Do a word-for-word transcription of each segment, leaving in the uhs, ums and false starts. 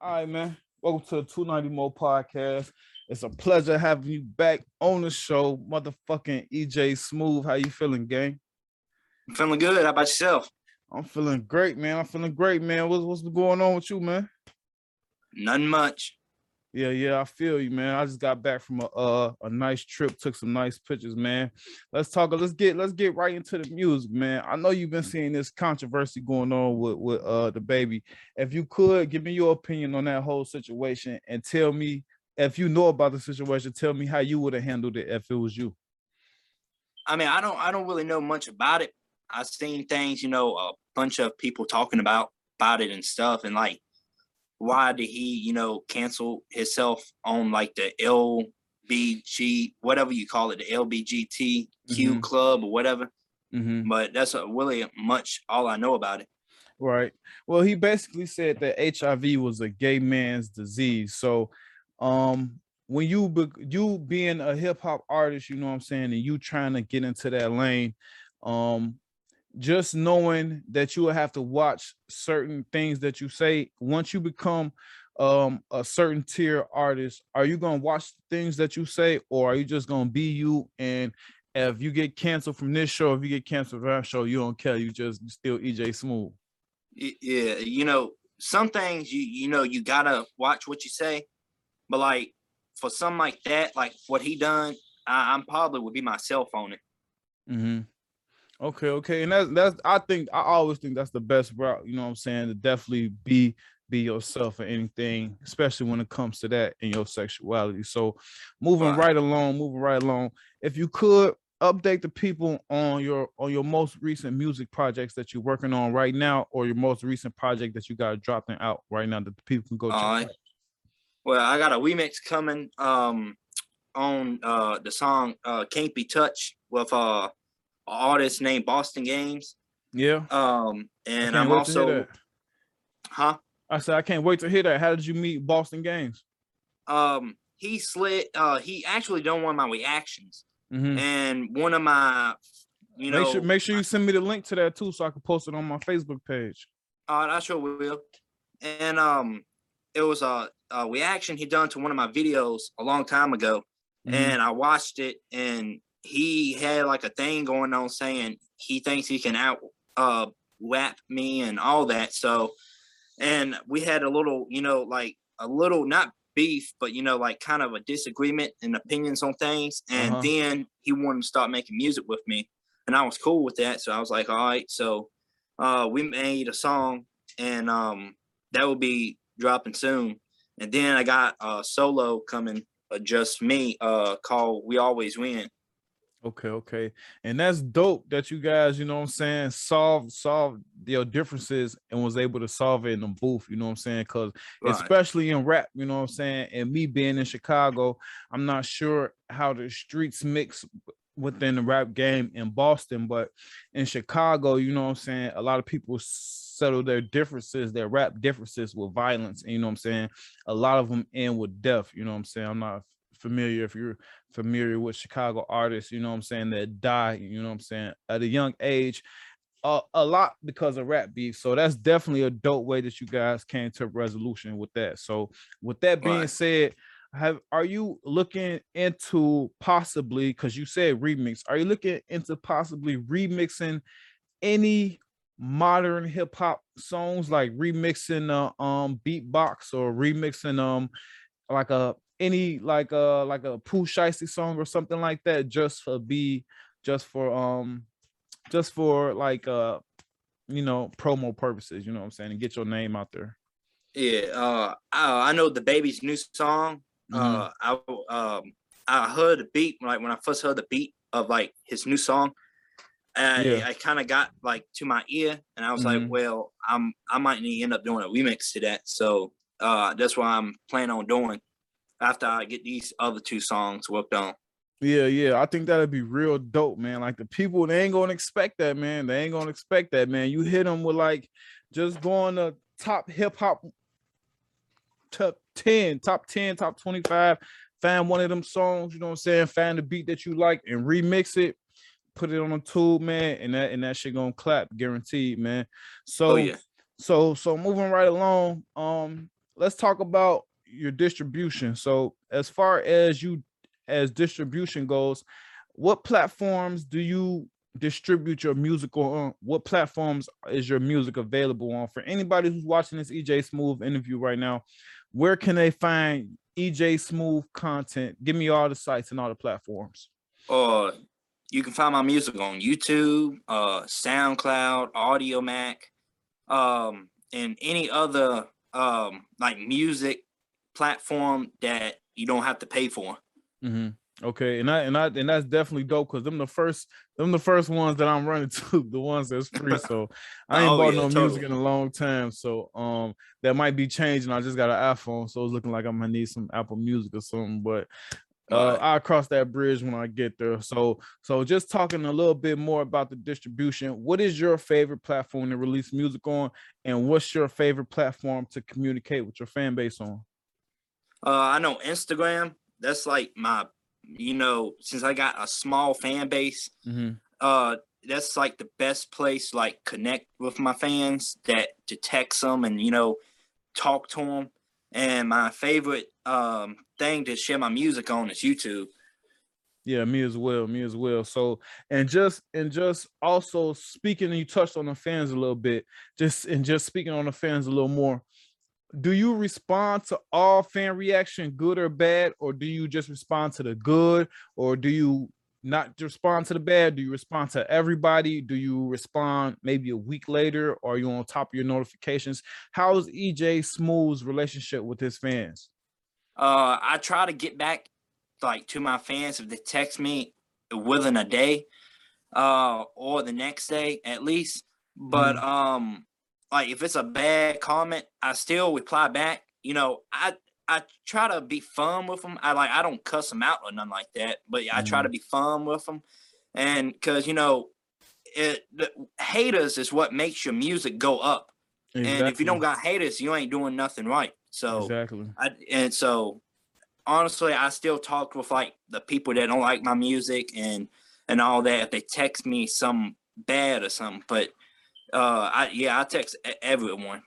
All right, man. Welcome to the two ninety More Podcast. It's a pleasure having you back on the show, motherfucking E J Smooth. How you feeling, gang? I'm feeling good. How about yourself? I'm feeling great, man. I'm feeling great, man. What's what's going on with you, man? Nothing much. Yeah, yeah, I feel you, man. I just got back from a uh, a nice trip, took some nice pictures, man. Let's talk. Let's get let's get right into the music, man. I know you've been seeing this controversy going on with with uh the baby. If you could give me your opinion on that whole situation and tell me if you know about the situation, tell me how you would have handled it if it was you. I mean, I don't I don't really know much about it. I've seen things, you know, a bunch of people talking about about it and stuff, and like, why did he, you know, cancel himself on like the L B G, whatever you call it, the L B G T Q mm-hmm. club or whatever? Mm-hmm. But that's a really much all I know about it. Right. Well, he basically said that H I V was a gay man's disease. So um, when you be- you being a hip hop artist, you know what I'm saying, and you trying to get into that lane, um, just knowing that you will have to watch certain things that you say. Once you become um, a certain tier artist, are you going to watch things that you say, or are you just going to be you? And if you get canceled from this show, if you get canceled from that show, you don't care. You just still E J Smooth. Yeah. You know, some things, you, you know, you got to watch what you say, but like for something like that, like what he done, I, I'm probably would be myself on it. Mm-hmm. Okay, okay. And that's, that's, I think, I always think that's the best route, you know what I'm saying, to definitely be, be yourself or anything, especially when it comes to that and your sexuality. So moving right along, moving right along. If you could update the people on your, on your most recent music projects that you're working on right now, or your most recent project that you got dropping out right now that the people can go check uh, out. Well, I got a remix coming um, on uh, the song uh, Can't Be Touched with, uh, artist named Boston Games. Yeah. Um, and I'm also, huh? I said I can't wait to hear that. How did you meet Boston Games? Um, he slid. Uh, he actually done one of my reactions, mm-hmm. and one of my, you know, make sure, make sure you send me the link to that too, so I can post it on my Facebook page. Uh, I sure will. And um, it was a, a reaction he done to one of my videos a long time ago, mm-hmm. and I watched it and. He had like a thing going on saying he thinks he can out uh rap me and all that. So, and we had a little, you know, like a little, not beef, but you know, like kind of a disagreement and opinions on things. And uh-huh. then he wanted to start making music with me, and I was cool with that. So I was like, all right. So uh we made a song, and um that will be dropping soon. And then I got a solo coming, uh, just me, uh called We Always Win. Okay, okay. And that's dope that you guys, you know what I'm saying, solve solve your differences and was able to solve it in the booth, you know what I'm saying? Because right. especially in rap, you know what I'm saying, and me being in Chicago, I'm not sure how the streets mix within the rap game in Boston, but in Chicago, you know what I'm saying, a lot of people settle their differences, their rap differences with violence, and you know what I'm saying? A lot of them end with death, you know what I'm saying? I'm not familiar, if you're familiar with Chicago artists, you know what I'm saying, that die, you know what I'm saying, at a young age, uh, a lot because of rap beef. So that's definitely a dope way that you guys came to resolution with that. So with that being right. said, have are you looking into possibly, because you said remix, are you looking into possibly remixing any modern hip hop songs, like remixing uh, um beatbox, or remixing um like a any like uh like a Pooh Shiesty song or something like that, just for be just for um just for like uh you know, promo purposes, you know what I'm saying, and get your name out there? Yeah, uh I, I know the baby's new song. Mm-hmm. Uh I um I heard the beat, like when I first heard the beat of like his new song, and yeah. I, I kind of got like to my ear, and I was mm-hmm. like, well, I'm I might need to end up doing a remix to that. So uh that's what I'm planning on doing after I get these other two songs worked on. Yeah, yeah. I think that'd be real dope, man. Like the people, they ain't gonna expect that, man. They ain't gonna expect that, man. You hit them with like just going to top hip hop, top ten, top ten, top twenty-five, find one of them songs, you know what I'm saying? Find the beat that you like and remix it, put it on a tube, man, and that and that shit gonna clap, guaranteed, man. So oh, yeah. so so moving right along, um, let's talk about your distribution. So as far as you as distribution goes, what platforms do you distribute your music on? What platforms is your music available on? For anybody who's watching this E J Smooth interview right now, where can they find E J Smooth content? Give me all the sites and all the platforms. Uh, you can find my music on YouTube, uh, SoundCloud, AudioMac, um, and any other um, like music platform that you don't have to pay for. Mm-hmm. Okay, and I and I and that's definitely dope, because them the first them the first ones that I'm running to, the ones that's free. So I ain't oh, bought yeah, no totally. music in a long time. So um that might be changing. I just got an iPhone, so it's looking like I'm gonna need some Apple Music or something. But uh yeah. I'll cross that bridge when I get there. So so just talking a little bit more about the distribution. What is your favorite platform to release music on, and what's your favorite platform to communicate with your fan base on? Uh I know Instagram. That's like my You know, since I got a small fan base, mm-hmm. uh, that's like the best place, like connect with my fans, that to text them and, you know, talk to them. And my favorite um, thing to share my music on is YouTube. Yeah, me as well. Me as well. So, and just, and just also speaking, and you touched on the fans a little bit, just, and just speaking on the fans a little more. Do you respond to all fan reaction, good or bad, or do you just respond to the good, or do you not respond to the bad? Do you respond to everybody? Do you respond maybe a week later, or are you on top of your notifications? How is E J Smooth's relationship with his fans? Uh, I try to get back like to my fans if they text me within a day uh, or the next day at least, but mm. um. Like if it's a bad comment, I still reply back. You know, I I try to be fun with them. I like I don't cuss them out or nothing like that, but I try to be fun with them, and because you know, it the haters is what makes your music go up. Exactly. And if you don't got haters, you ain't doing nothing right. So exactly. I and so honestly, I still talk with like the people that don't like my music and and all that. If they text me something bad or something, but. Uh, I yeah, I text everyone.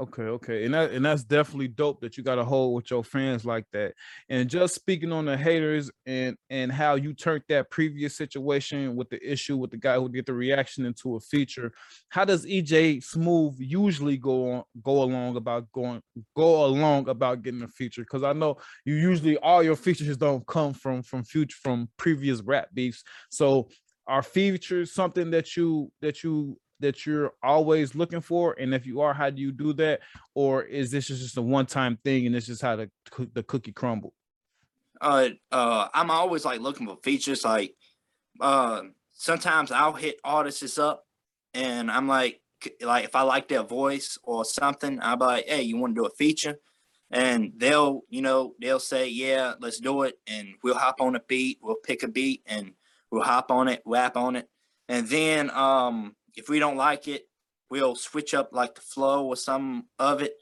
Okay, okay, and that and that's definitely dope that you got a hold with your fans like that. And just speaking on the haters and and how you turned that previous situation with the issue with the guy who did the reaction into a feature. How does E J Smooth usually go on go along about going go along about getting a feature? Because I know you usually all your features don't come from from future from previous rap beefs. So are features something that you that you that you're always looking for, and if you are, how do you do that? Or is this just a one-time thing and this is how the, the cookie crumbled? Uh, uh, I'm always like looking for features. Like uh, sometimes I'll hit artists up and I'm like, like if I like their voice or something, I'll be like, hey, you want to do a feature? And they'll, you know, they'll say, yeah, let's do it. And we'll hop on a beat, we'll pick a beat and we'll hop on it, rap on it. And then, um, if we don't like it, we'll switch up like the flow or some of it.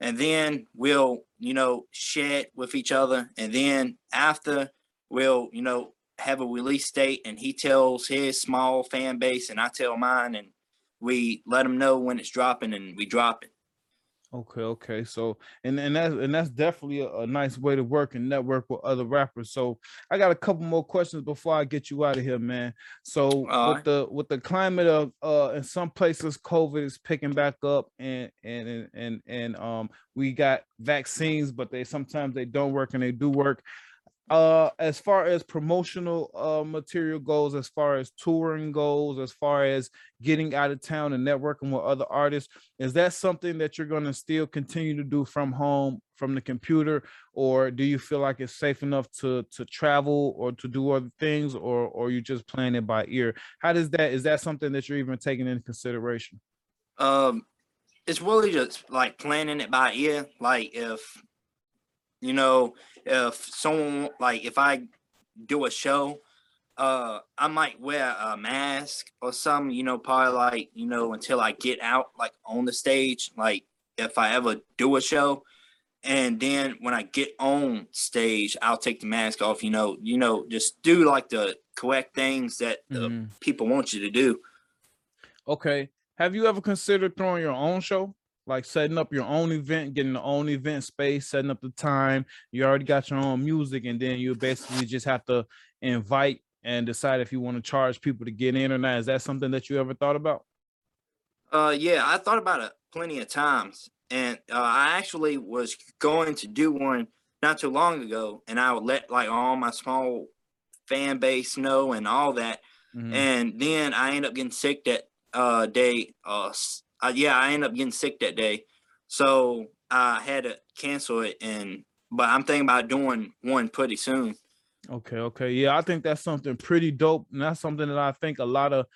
And then we'll, you know, share it with each other. And then after we'll, you know, have a release date and he tells his small fan base and I tell mine and we let them know when it's dropping and we drop it. Okay. Okay. So, and, and that's, and that's definitely a, a nice way to work and network with other rappers. So I got a couple more questions before I get you out of here, man. So uh, with the, with the climate of, uh, in some places, COVID is picking back up and, and, and, and, um, we got vaccines, but they, sometimes they don't work and they do work. Uh, as far as promotional uh, material goes, as far as touring goes, as far as getting out of town and networking with other artists, is that something that you're going to still continue to do from home, from the computer, or do you feel like it's safe enough to to travel or to do other things, or or you just playing it by ear? How does that, is that something that you're even taking into consideration? Um, it's really just like planning it by ear. Like if you know, if someone, like if I do a show, uh, I might wear a mask or something, you know, probably like, you know, until I get out, like on the stage, like if I ever do a show, and then when I get on stage, I'll take the mask off, you know, you know, just do like the correct things that the mm-hmm. people want you to do. Okay. Have you ever considered throwing your own show? like setting up your own event, getting the own event space, setting up the time. You already got your own music, and then you basically just have to invite and decide if you want to charge people to get in or not. Is that something that you ever thought about? Uh, yeah, I thought about it plenty of times. And uh, I actually was going to do one not too long ago, and I would let like all my small fan base know and all that. Mm-hmm. And then I ended up getting sick that uh, day. Uh, uh, yeah, I ended up getting sick that day. So I had to cancel it. And but I'm thinking about doing one pretty soon. Okay, okay. Yeah, I think that's something pretty dope. And that's something that I think a lot of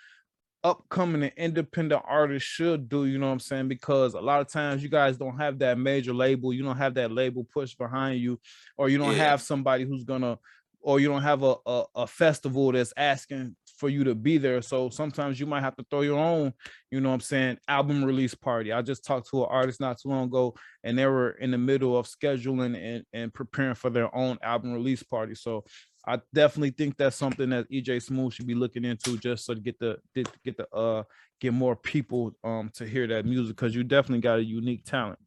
upcoming and independent artists should do, you know what I'm saying? Because a lot of times you guys don't have that major label, you don't have that label pushed behind you, or you don't yeah. have somebody who's gonna, or you don't have a, a a festival that's asking for you to be there. So sometimes you might have to throw your own, you know what I'm saying, album release party. I just talked to an artist not too long ago, and they were in the middle of scheduling and, and preparing for their own album release party. So I definitely think that's something that E J Smooth should be looking into, just so to get the get the uh get more people um to hear that music, because you definitely got a unique talent.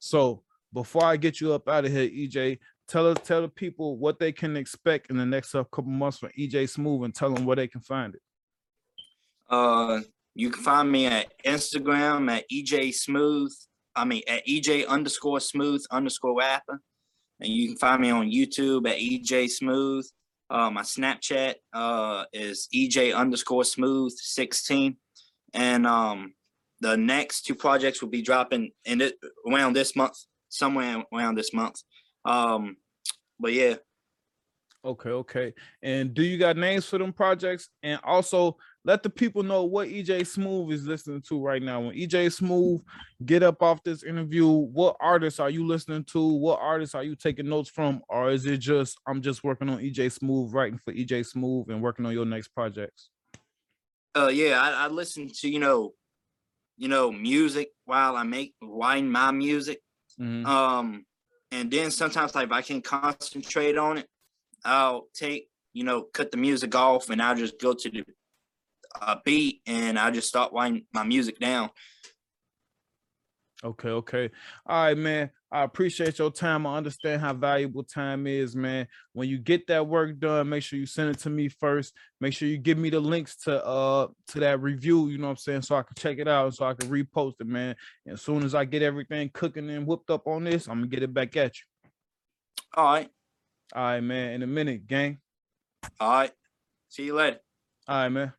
So before I get you up out of here, E J, tell us tell the people what they can expect in the next uh, couple months from E J Smooth, and tell them where they can find it. Uh, you can find me at Instagram at E J Smooth. I mean at E J underscore Smooth underscore rapper. And you can find me on YouTube at E J Smooth. Uh, my Snapchat uh, is E J underscore Smooth sixteen. And um, the next two projects will be dropping in this, around this month, somewhere around this month. Um, but yeah. Okay, okay. And do you got names for them projects? And also let the people know what E J Smooth is listening to right now. When E J Smooth get up off this interview, what artists are you listening to? What artists are you taking notes from? Or is it just, I'm just working on E J Smooth, writing for E J Smooth and working on your next projects? Uh, yeah, I, I listen to, you know, you know, music while I make, writing my music. Mm-hmm. Um, and then sometimes like if I can concentrate on it, I'll take, you know, cut the music off and I'll just go to the uh, beat and I just start writing my music down. Okay, okay. All right, man. I appreciate your time. I understand how valuable time is, man. When you get that work done, make sure you send it to me first. Make sure you give me the links to uh to that review, you know what I'm saying, so I can check it out and so I can repost it, man. And as soon as I get everything cooking and whipped up on this, I'm gonna get it back at you. All right. All right, man. In a minute, gang. All right. See you later. All right, man.